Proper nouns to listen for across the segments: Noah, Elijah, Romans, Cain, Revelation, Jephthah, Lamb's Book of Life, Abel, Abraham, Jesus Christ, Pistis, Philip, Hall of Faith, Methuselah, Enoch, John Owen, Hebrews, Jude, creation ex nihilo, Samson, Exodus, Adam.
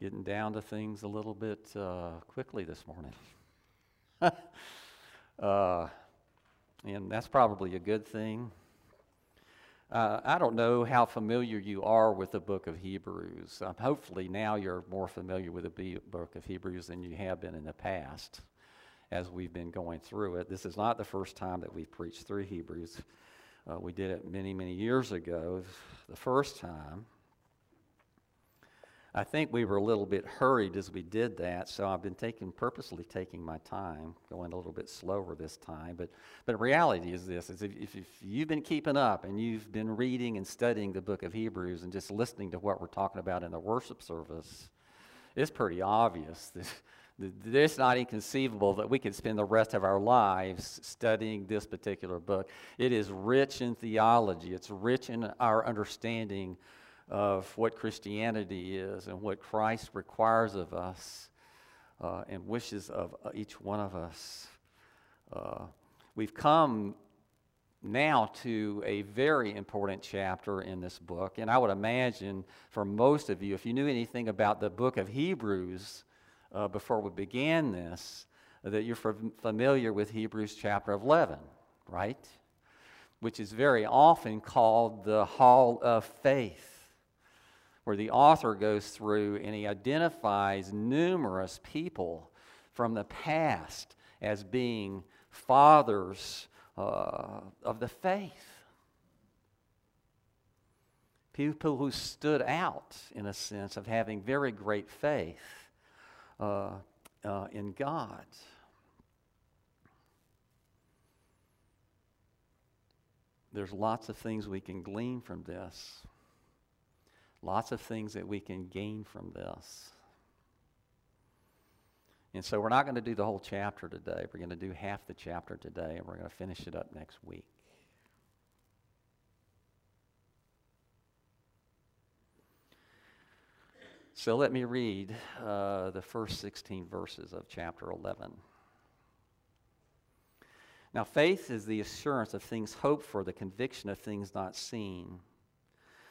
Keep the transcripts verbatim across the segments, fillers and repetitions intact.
Getting down to things a little bit uh, quickly this morning. uh, and that's probably a good thing. Uh, I don't know how familiar you are with the book of Hebrews. Um, hopefully now you're more familiar with the book of Hebrews than you have been in the past as we've been going through it. This is not the first time that we've preached through Hebrews. Uh, we did it many, many years ago the first time. I think we were a little bit hurried as we did that, so I've been taking, purposely taking my time, going a little bit slower this time. But the reality is this, is if, if you've been keeping up and you've been reading and studying the book of Hebrews and just listening to what we're talking about in the worship service, it's pretty obvious that it's not inconceivable that we could spend the rest of our lives studying this particular book. It is rich in theology. It's rich in our understanding of what Christianity is and what Christ requires of us uh, and wishes of each one of us. Uh, we've come now to a very important chapter in this book, and I would imagine for most of you, if you knew anything about the book of Hebrews uh, before we began this, that you're familiar with Hebrews chapter eleven, right? Which is very often called the Hall of Faith, where the author goes through and he identifies numerous people from the past as being fathers uh, of the faith. People who stood out, in a sense, of having very great faith uh, uh, in God. There's lots of things we can glean from this. Lots of things that we can gain from this. And so we're not going to do the whole chapter today. We're going to do half the chapter today, and we're going to finish it up next week. So let me read uh, the first sixteen verses of chapter eleven. Now, faith is the assurance of things hoped for, the conviction of things not seen.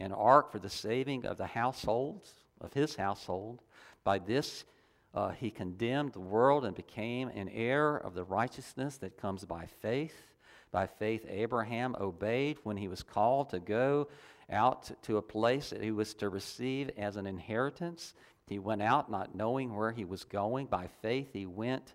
an ark for the saving of the households, of his household. By this uh, he condemned the world and became an heir of the righteousness that comes by faith. By faith Abraham obeyed when he was called to go out to a place that he was to receive as an inheritance. He went out not knowing where he was going. By faith he went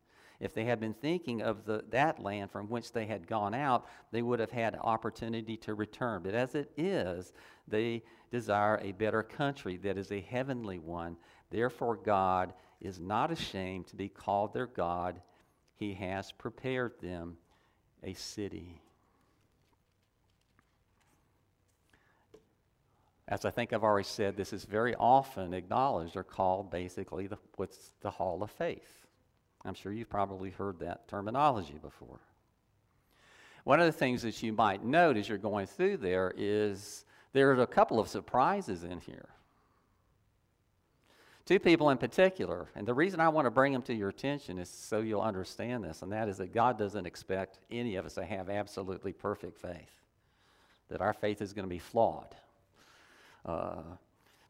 If they had been thinking of the, that land from which they had gone out, they would have had opportunity to return. But as it is, they desire a better country that is a heavenly one. Therefore God is not ashamed to be called their God. He has prepared them a city. As I think I've already said, this is very often acknowledged or called basically the, what's the Hall of Faith. I'm sure you've probably heard that terminology before. One of the things that you might note as you're going through there is there are a couple of surprises in here. Two people in particular, and the reason I want to bring them to your attention is so you'll understand this, and that is that God doesn't expect any of us to have absolutely perfect faith, that our faith is going to be flawed. Uh,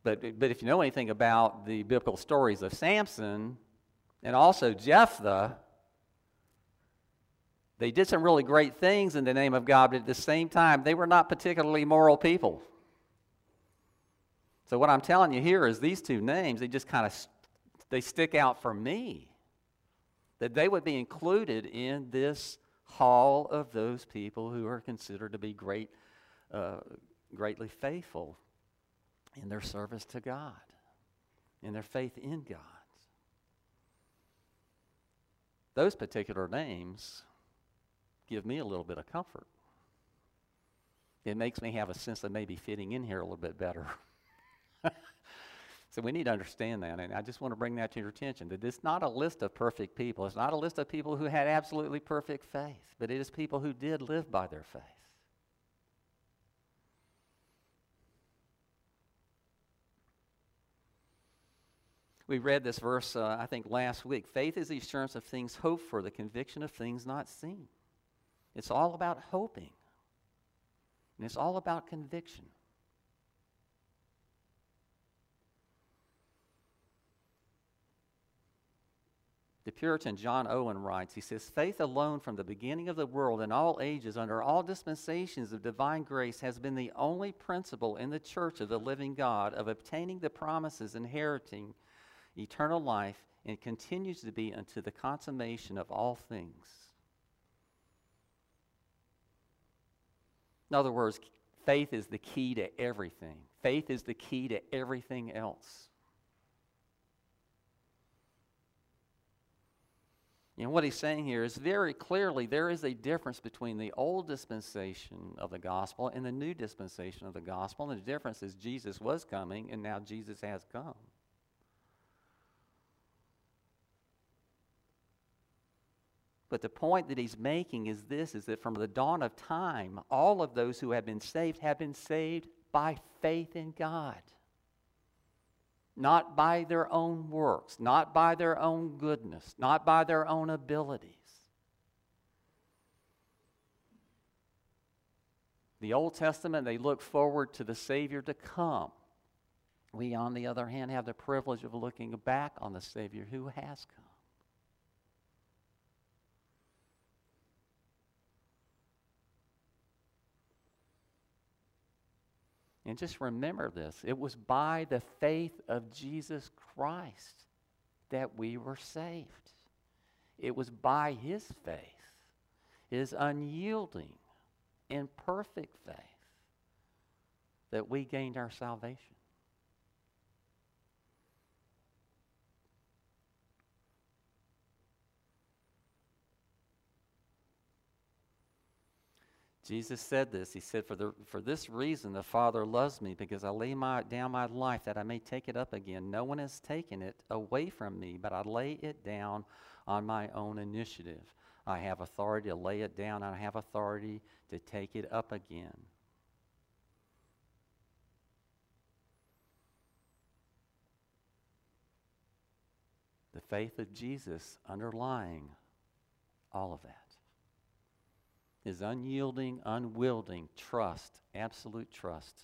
but, but if you know anything about the biblical stories of Samson and also Jephthah, they did some really great things in the name of God, but at the same time, they were not particularly moral people. So what I'm telling you here is these two names, they just kind of, they stick out for me, that they would be included in this hall of those people who are considered to be great, uh, greatly faithful in their service to God, in their faith in God. Those particular names give me a little bit of comfort. It makes me have a sense of maybe fitting in here a little bit better. So we need to understand that, and I just want to bring that to your attention, that it's not a list of perfect people. It's not a list of people who had absolutely perfect faith, but it is people who did live by their faith. We read this verse, uh, I think, last week. Faith is the assurance of things hoped for, the conviction of things not seen. It's all about hoping, and it's all about conviction. The Puritan John Owen writes, he says, faith alone from the beginning of the world in all ages, under all dispensations of divine grace, has been the only principle in the church of the living God of obtaining the promises, inheriting eternal life, and continues to be unto the consummation of all things. In other words, faith is the key to everything. Faith is the key to everything else. And what he's saying here is very clearly there is a difference between the old dispensation of the gospel and the new dispensation of the gospel. And the difference is Jesus was coming, and now Jesus has come. But the point that he's making is this, is that from the dawn of time, all of those who have been saved have been saved by faith in God. Not by their own works, not by their own goodness, not by their own abilities. The Old Testament, they look forward to the Savior to come. We, on the other hand, have the privilege of looking back on the Savior who has come. And just remember this, it was by the faith of Jesus Christ that we were saved. It was by his faith, his unyielding and perfect faith, that we gained our salvation. Jesus said this. He said, for, the, for this reason the Father loves me, because I lay my, down my life that I may take it up again. No one has taken it away from me, but I lay it down on my own initiative. I have authority to lay it down, and I have authority to take it up again. The faith of Jesus underlying all of that. His unyielding, unwielding trust, absolute trust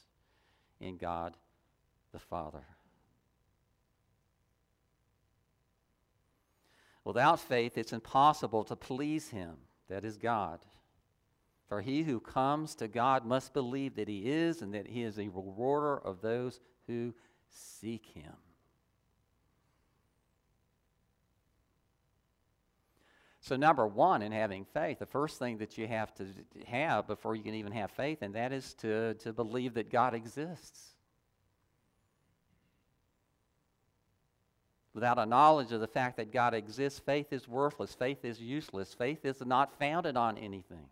in God the Father. Without faith, it's impossible to please him, that is God. For he who comes to God must believe that he is, and that he is a rewarder of those who seek him. So number one, in having faith, the first thing that you have to have before you can even have faith, and that is to, to believe that God exists. Without a knowledge of the fact that God exists, faith is worthless. Faith is useless. Faith is not founded on anything.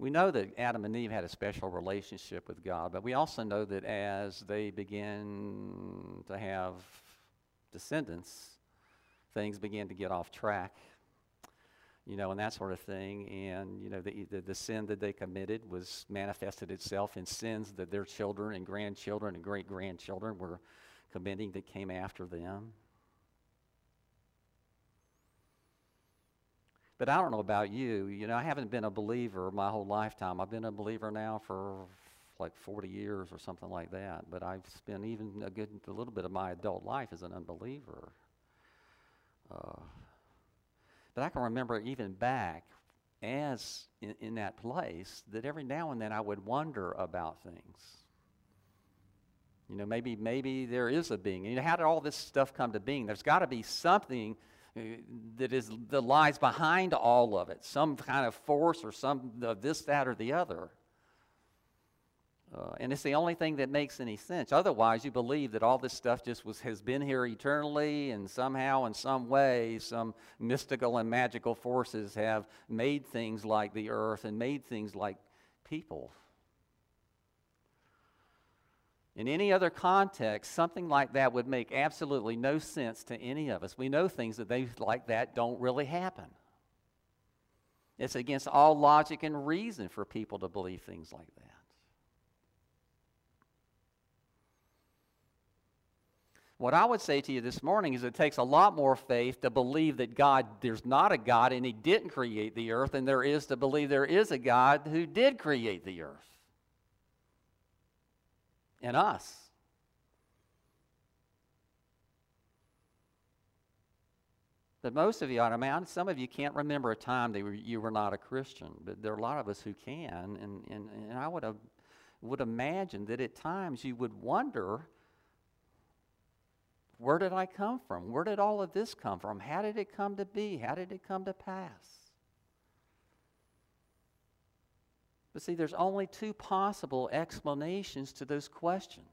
We know that Adam and Eve had a special relationship with God, but we also know that as they begin to have descendants, things begin to get off track, you know, and that sort of thing. And, you know, the, the, the sin that they committed was manifested itself in sins that their children and grandchildren and great-grandchildren were committing that came after them. But I don't know about you, you know, I haven't been a believer my whole lifetime. I've been a believer now for like forty years or something like that, but I've spent even a good, a little bit of my adult life as an unbeliever. Uh, but I can remember even back as in, in that place that every now and then I would wonder about things. You know, maybe, maybe there is a being. You know, how did all this stuff come to being? There's got to be something that is that lies behind all of it, some kind of force or some of this, that, or the other. Uh, and it's the only thing that makes any sense. Otherwise, you believe that all this stuff just was, has been here eternally, and somehow, in some way, some mystical and magical forces have made things like the earth and made things like people. In any other context, something like that would make absolutely no sense to any of us. We know things that they, like that don't really happen. It's against all logic and reason for people to believe things like that. What I would say to you this morning is it takes a lot more faith to believe that God, there's not a God and He didn't create the earth than there is to believe there is a God who did create the earth. In us. But most of you, I mean, some of you can't remember a time that you were not a Christian, but there are a lot of us who can, and, and, and I would, uh, would imagine that at times you would wonder, where did I come from? Where did all of this come from? How did it come to be? How did it come to pass? But see, there's only two possible explanations to those questions.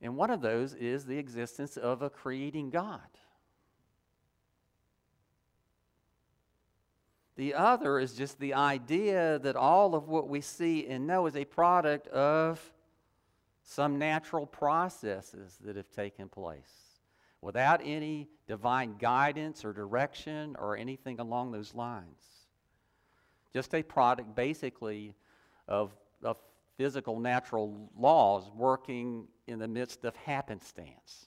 And one of those is the existence of a creating God. The other is just the idea that all of what we see and know is a product of some natural processes that have taken place without any divine guidance or direction or anything along those lines. Just a product, basically, of, of physical, natural laws working in the midst of happenstance.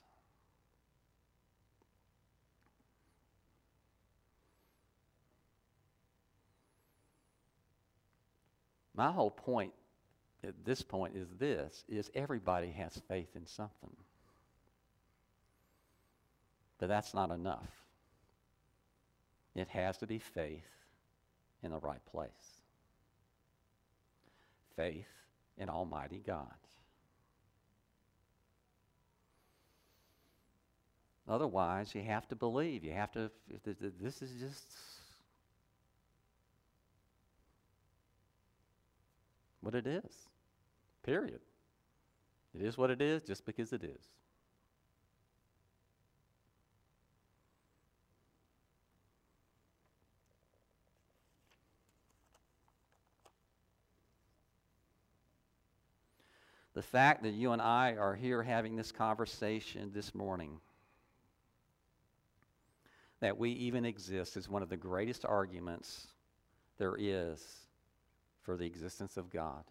My whole point at this point is this, is everybody has faith in something. But that's not enough. It has to be faith in the right place. Faith in Almighty God. Otherwise, you have to believe. You have to, this is just, what it is. Period. It is what it is just because it is. The fact that you and I are here having this conversation this morning, that we even exist, is one of the greatest arguments there is for the existence of God.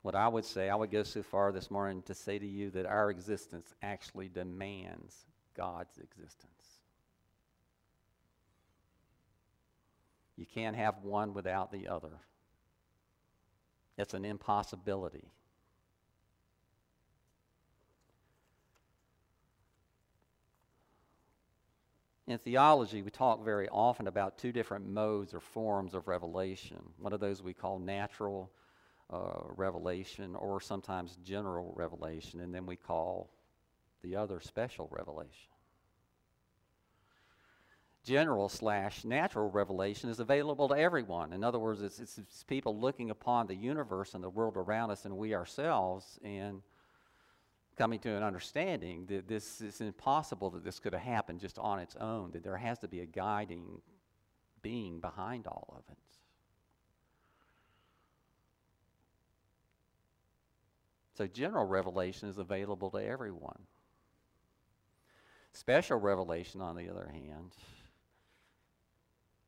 What I would say, I would go so far this morning to say to you that our existence actually demands God's existence. You can't have one without the other. It's an impossibility. In theology, we talk very often about two different modes or forms of revelation. One of those we call natural, uh, revelation, or sometimes general revelation, and then we call the other special revelation. General slash natural revelation is available to everyone. In other words, it's, it's, it's people looking upon the universe and the world around us and we ourselves and coming to an understanding that this is impossible, that this could have happened just on its own, that there has to be a guiding being behind all of it. So general revelation is available to everyone. Special revelation, on the other hand,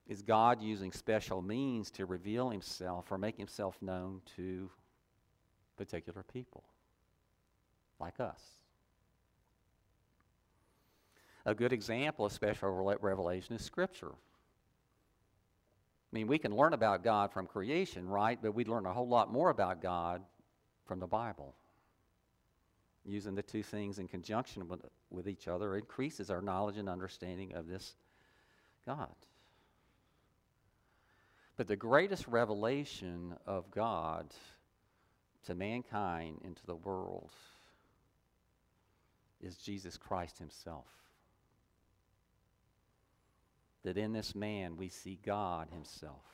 is God using special means to reveal himself or make himself known to particular people, like us. A good example of special revelation is Scripture. I mean, we can learn about God from creation, right? But we'd learn a whole lot more about God from the Bible. Using the two things in conjunction with, with each other increases our knowledge and understanding of this God. But the greatest revelation of God to mankind and to the world is Jesus Christ himself. That in this man we see God himself.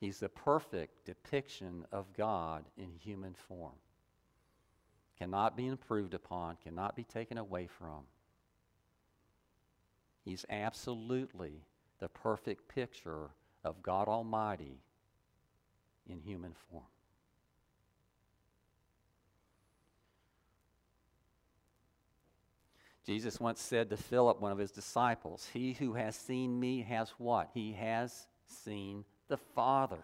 He's the perfect depiction of God in human form. Cannot be improved upon, cannot be taken away from. He's absolutely the perfect picture of God Almighty in human form. Jesus once said to Philip, one of his disciples, "He who has seen me has what? He has seen the Father."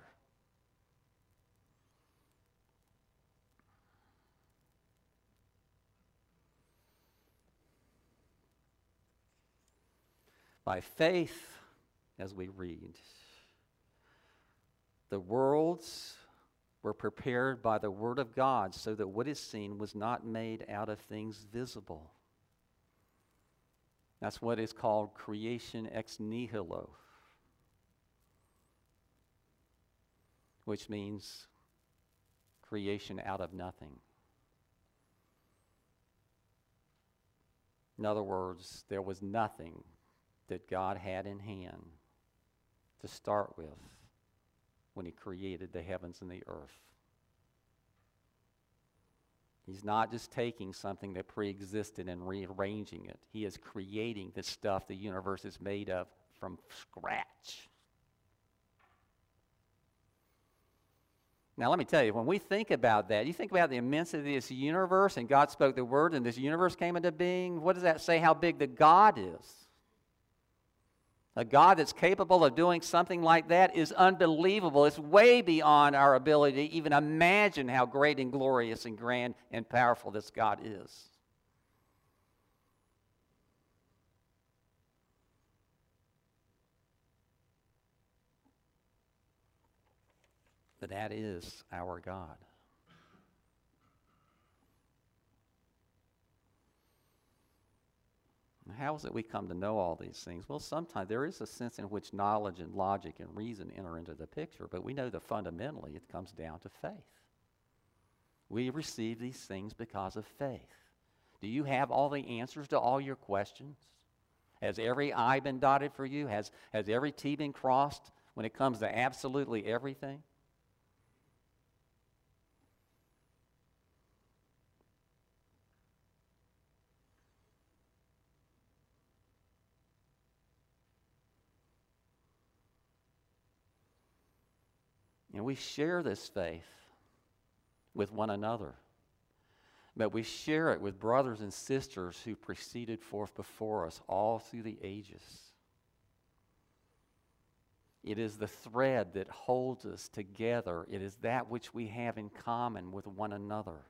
By faith, as we read, the worlds were prepared by the word of God, so that what is seen was not made out of things visible. That's what is called creation ex nihilo, which means creation out of nothing. In other words, there was nothing that God had in hand to start with when he created the heavens and the earth. He's not just taking something that pre-existed and rearranging it. He is creating the stuff the universe is made of from scratch. Now let me tell you, when we think about that, you think about the immensity of this universe, and God spoke the word and this universe came into being. What does that say how big the God is? A God that's capable of doing something like that is unbelievable. It's way beyond our ability to even imagine how great and glorious and grand and powerful this God is. But that is our God. How is it we come to know all these things? Well, sometimes there is a sense in which knowledge and logic and reason enter into the picture, but we know that fundamentally it comes down to faith. We receive these things because of faith. Do you have all the answers to all your questions? Has every I been dotted for you? Has, has every T been crossed when it comes to absolutely everything? And we share this faith with one another. But we share it with brothers and sisters who proceeded forth before us all through the ages. It is the thread that holds us together. It is that which we have in common with one another.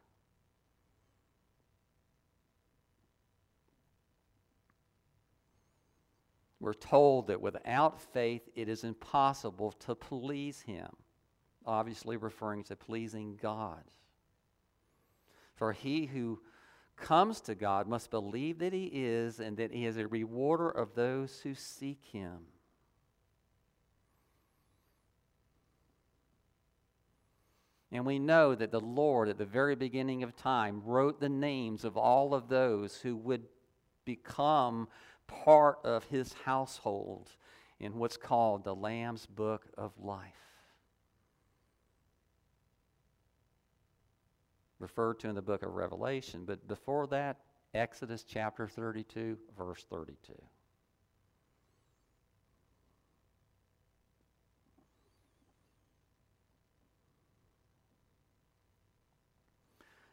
We're told that without faith it is impossible to please him. Obviously referring to pleasing God. For he who comes to God must believe that he is, and that he is a rewarder of those who seek him. And we know that the Lord, at the very beginning of time, wrote the names of all of those who would become part of his household in what's called the Lamb's Book of Life, referred to in the book of Revelation. But before that, Exodus chapter thirty-two, verse thirty-two.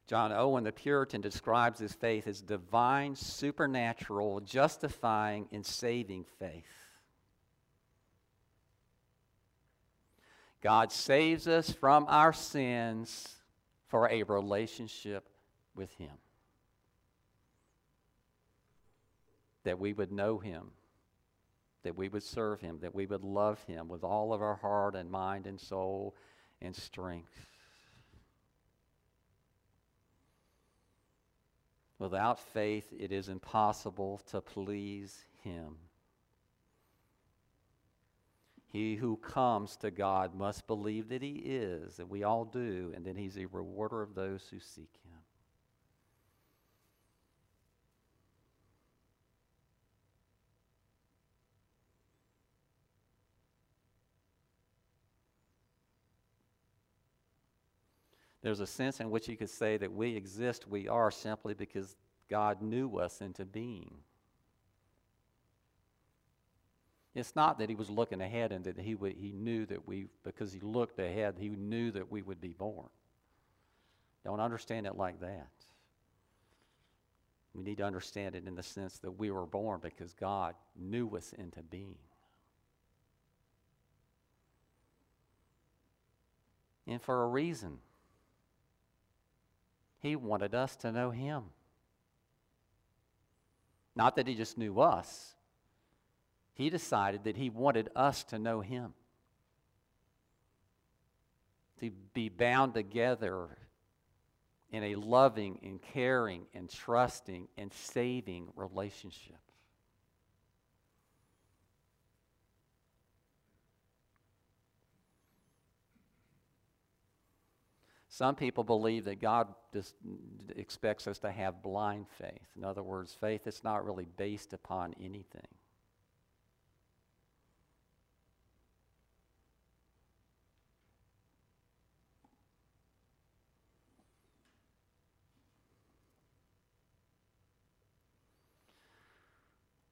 John Owen, the Puritan, describes his faith as divine, supernatural, justifying, and saving faith. God saves us from our sins for a relationship with him, that we would know him, that we would serve him, that we would love him with all of our heart and mind and soul and strength. Without faith, it is impossible to please him. He who comes to God must believe that he is, and we all do, and that he's a rewarder of those who seek him. There's a sense in which you could say that we exist, we are, simply because God knew us into being. It's not that he was looking ahead and that he, would, he knew that we, because he looked ahead, he knew that we would be born. Don't understand it like that. We need to understand it in the sense that we were born because God knew us into being. And for a reason. He wanted us to know him. Not that he just knew us. He decided that he wanted us to know him. To be bound together in a loving and caring and trusting and saving relationship. Some people believe that God just expects us to have blind faith. In other words, faith that's not really based upon anything.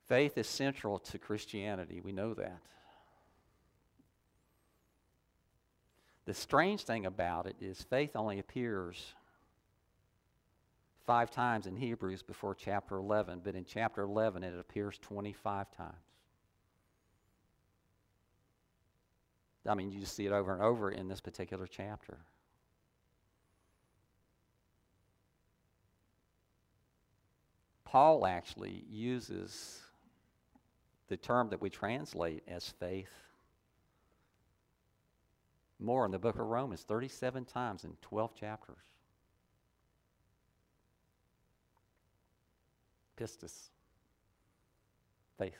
Faith is central to Christianity. We know that. The strange thing about it is faith only appears five times in Hebrews before chapter eleven, but in chapter eleven it appears twenty-five times. I mean, you just see it over and over in this particular chapter. Paul actually uses the term that we translate as faith more in the book of Romans, thirty-seven times in twelve chapters. Pistis, faith.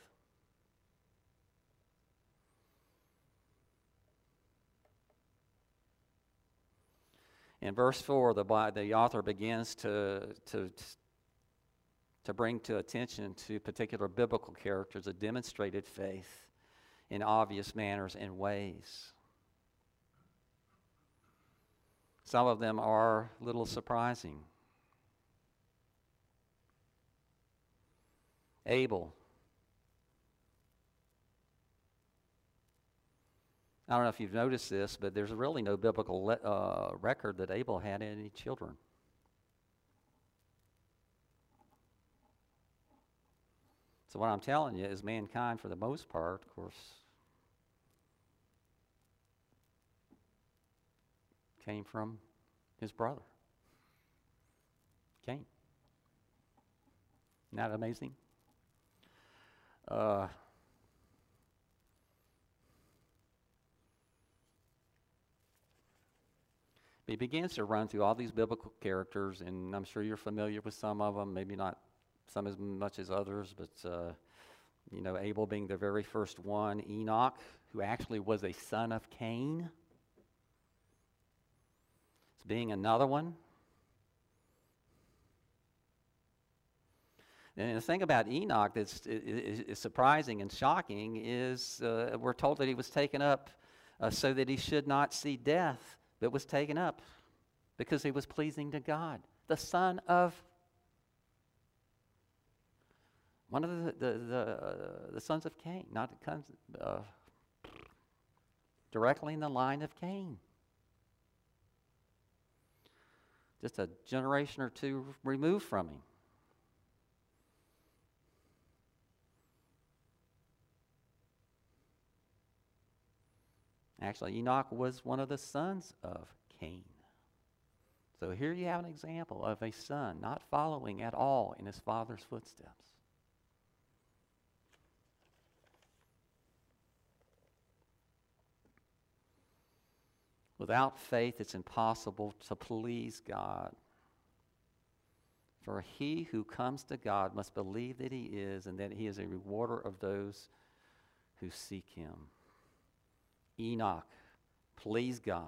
In verse four, the, the author begins to, to, to bring to attention to particular biblical characters that demonstrated faith in obvious manners and ways. Some of them are a little surprising. Abel. I don't know if you've noticed this, but there's really no biblical uh, record that Abel had any children. So what I'm telling you is mankind, for the most part, of course, came from his brother, Cain. Isn't that amazing? Uh, he begins to run through all these biblical characters, and I'm sure you're familiar with some of them, maybe not some as much as others, but uh, you know, Abel being the very first one, Enoch, who actually was a son of Cain. being another one. And the thing about Enoch that's is surprising and shocking is uh, we're told that he was taken up uh, so that he should not see death, but was taken up because he was pleasing to God. The son of one of the the, the, uh, the sons of Cain, not comes uh, directly in the line of Cain. Just a generation or two removed from him. Actually, Enoch was one of the sons of Cain. So here you have an example of a son not following at all in his father's footsteps. Without faith, it's impossible to please God. For he who comes to God must believe that he is, and that he is a rewarder of those who seek him. Enoch pleased God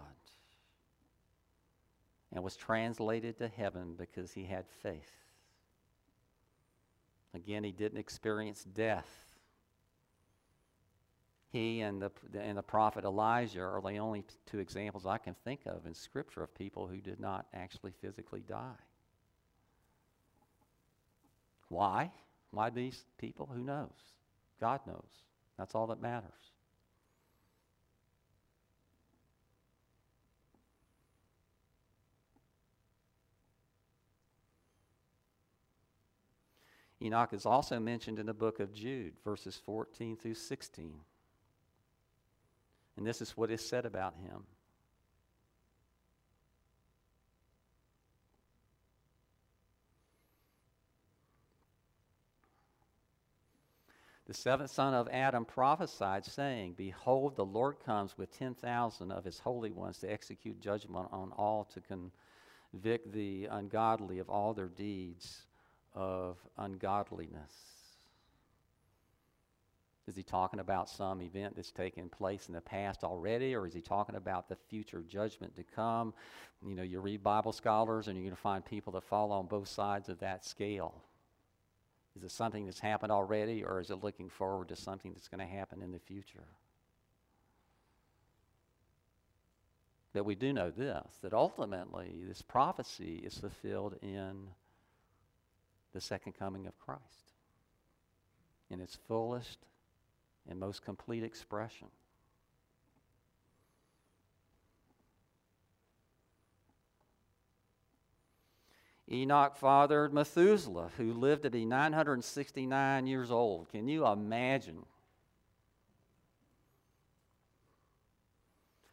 and was translated to heaven because he had faith. Again, he didn't experience death. He and the, and the prophet Elijah are the only two examples I can think of in Scripture of people who did not actually physically die. Why? Why these people? Who knows? God knows. That's all that matters. Enoch is also mentioned in the book of Jude, verses fourteen through sixteen. And this is what is said about him. The seventh son of Adam prophesied, saying, "Behold, the Lord comes with ten thousand of his holy ones to execute judgment on all, to convict the ungodly of all their deeds of ungodliness." Is he talking about some event that's taken place in the past already, or is he talking about the future judgment to come? You know, you read Bible scholars, and you're going to find people that fall on both sides of that scale. Is it something that's happened already, or is it looking forward to something that's going to happen in the future? But we do know this, that ultimately this prophecy is fulfilled in the second coming of Christ in its fullest and most complete expression. Enoch fathered Methuselah, who lived to be nine hundred sixty-nine years old. Can you imagine?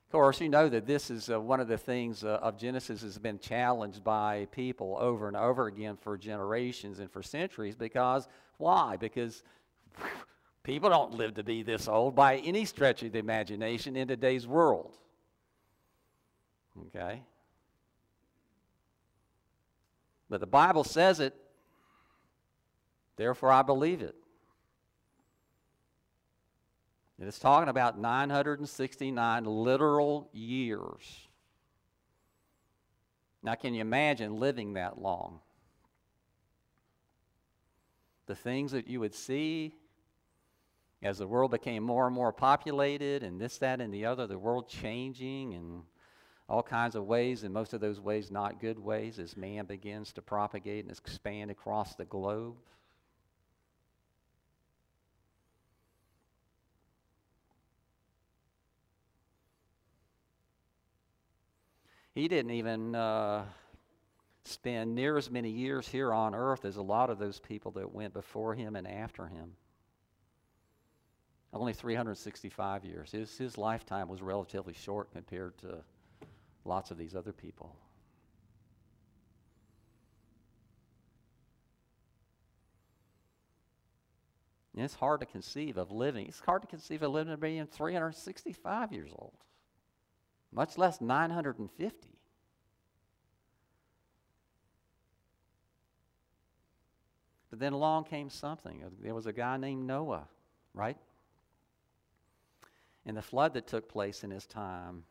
Of course, you know that this is uh, one of the things uh, of Genesis has been challenged by people over and over again for generations and for centuries. Because why? Because people don't live to be this old by any stretch of the imagination in today's world. Okay? But the Bible says it, therefore I believe it. And it's talking about nine hundred sixty-nine literal years. Now, can you imagine living that long? The things that you would see as the world became more and more populated, and this, that, and the other, the world changing in all kinds of ways, and most of those ways not good ways, as man begins to propagate and expand across the globe. He didn't even uh, spend near as many years here on earth as a lot of those people that went before him and after him. Only three hundred sixty-five years. His, his lifetime was relatively short compared to lots of these other people. And it's hard to conceive of living. It's hard to conceive of living to being three hundred sixty-five years old. Much less nine hundred fifty. But then along came something. There was a guy named Noah, right? And the flood that took place in his time.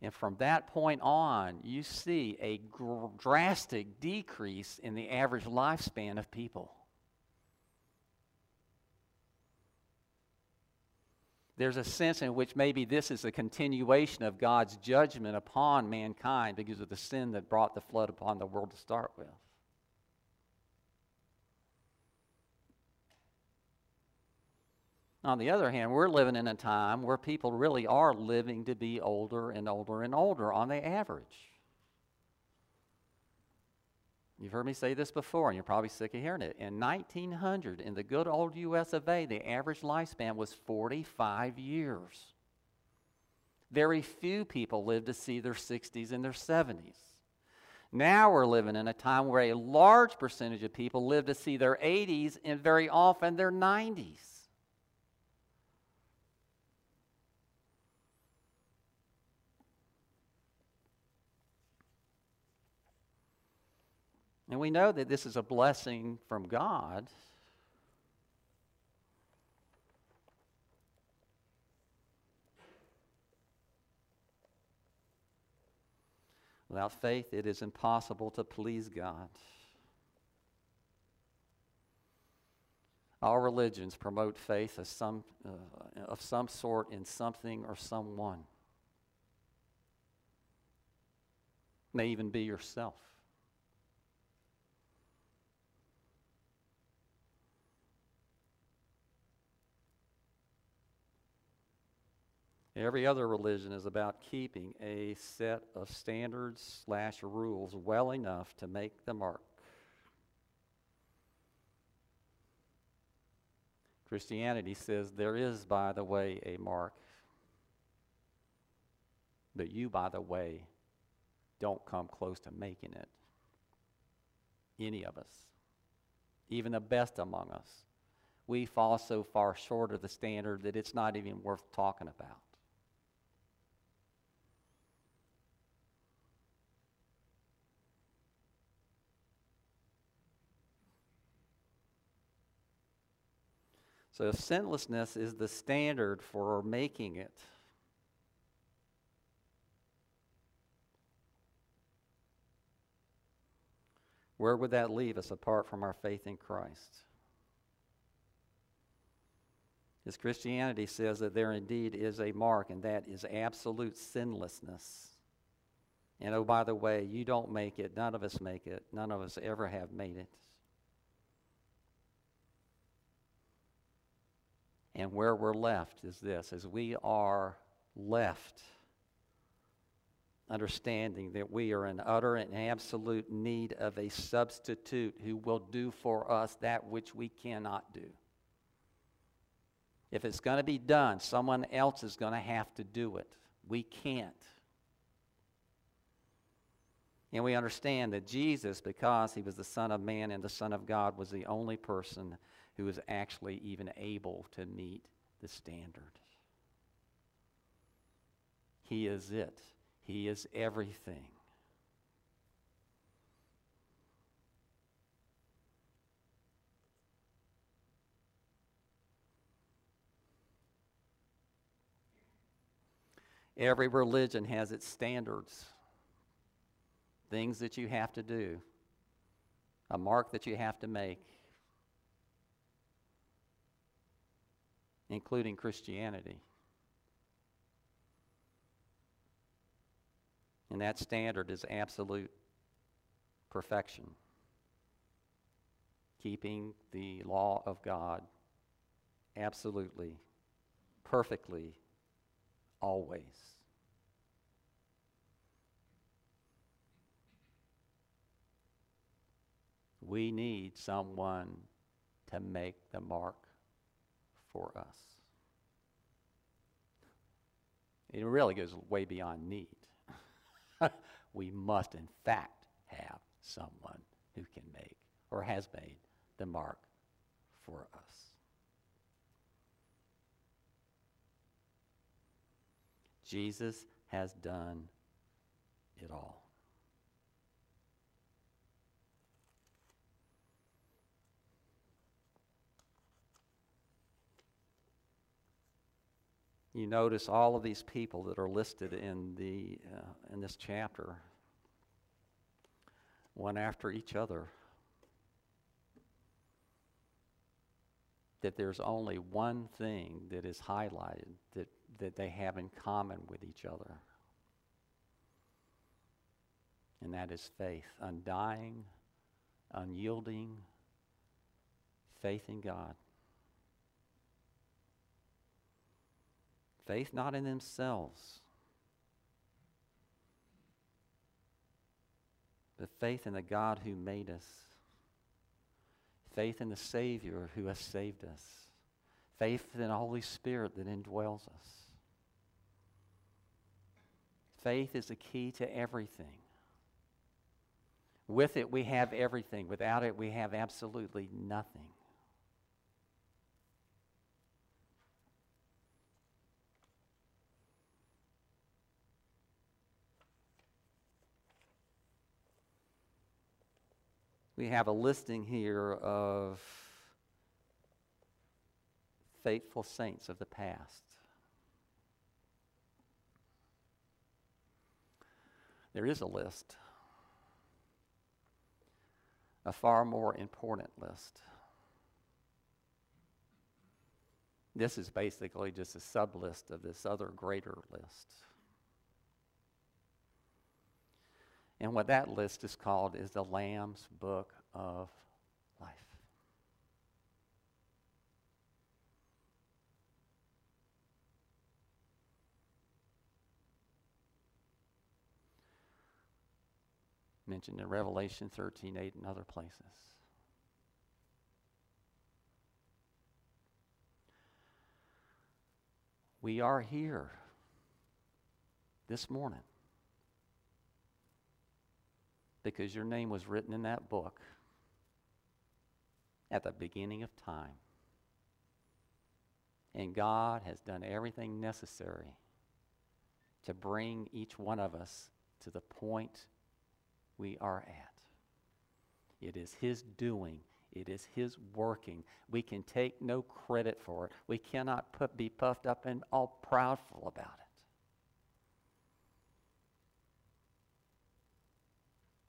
And from that point on, you see a gr- drastic decrease in the average lifespan of people. There's a sense in which maybe this is a continuation of God's judgment upon mankind because of the sin that brought the flood upon the world to start with. On the other hand, we're living in a time where people really are living to be older and older and older on the average. You've heard me say this before, and you're probably sick of hearing it. In nineteen hundred, in the good old U S of A, the average lifespan was forty-five years. Very few people lived to see their sixties and their seventies. Now we're living in a time where a large percentage of people live to see their eighties and very often their nineties. And we know that this is a blessing from God. Without faith, it is impossible to please God. All religions promote faith as some, uh, of some sort in something or someone. It may even be yourself. Every other religion is about keeping a set of standards slash rules well enough to make the mark. Christianity says there is, by the way, a mark, but you, by the way, don't come close to making it. Any of us, even the best among us, we fall so far short of the standard that it's not even worth talking about. So sinlessness is the standard for making it. Where would that leave us apart from our faith in Christ? As Christianity says that there indeed is a mark, and that is absolute sinlessness. And oh, by the way, you don't make it. None of us make it. None of us ever have made it. And where we're left is this, as we are left understanding that we are in utter and absolute need of a substitute who will do for us that which we cannot do. If it's going to be done, someone else is going to have to do it. We can't. And we understand that Jesus, because he was the Son of Man and the Son of God, was the only person who is actually even able to meet the standard. He is it. He is everything. Every religion has its standards, things that you have to do, a mark that you have to make, including Christianity. And that standard is absolute perfection, keeping the law of God absolutely, perfectly, always. We need someone to make the mark for us. It really goes way beyond need. We must, in fact, have someone who can make or has made the mark for us. Jesus has done it all. you notice all of these people that are listed in the uh, in this chapter, one after each other, that there's only one thing that is highlighted that, that they have in common with each other. And that is faith, undying, unyielding faith in God. Faith not in themselves, but faith in the God who made us. Faith in the Savior who has saved us. Faith in the Holy Spirit that indwells us. Faith is the key to everything. With it, we have everything. Without it, we have absolutely nothing. We have a listing here of faithful saints of the past. There is a list, a far more important list. This is basically just a sub-list of this other greater list. And what that list is called is the Lamb's Book of Life. Mentioned in Revelation thirteen eight and other places. We are here this morning because your name was written in that book at the beginning of time. And God has done everything necessary to bring each one of us to the point we are at. It is His doing. It is His working. We can take no credit for it. We cannot put, be puffed up and all proudful about it.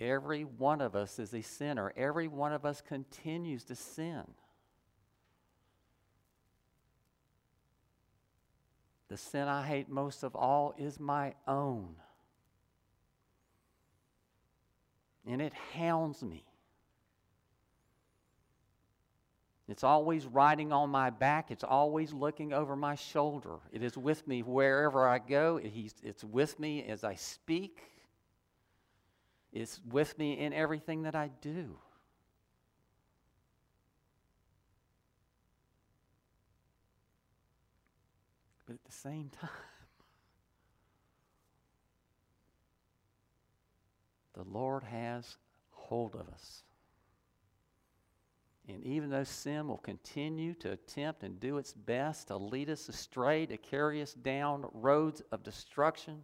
Every one of us is a sinner. Every one of us continues to sin. The sin I hate most of all is my own. And it hounds me. It's always riding on my back. It's always looking over my shoulder. It is with me wherever I go. It's with me as I speak. It's with me in everything that I do. But at the same time, the Lord has hold of us. And even though sin will continue to attempt and do its best to lead us astray, to carry us down roads of destruction,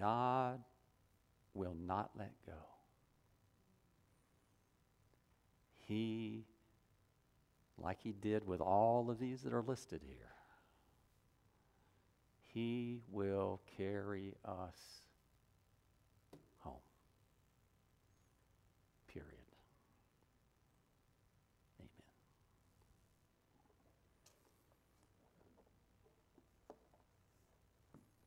God will not let go. He, like He did with all of these that are listed here, He will carry us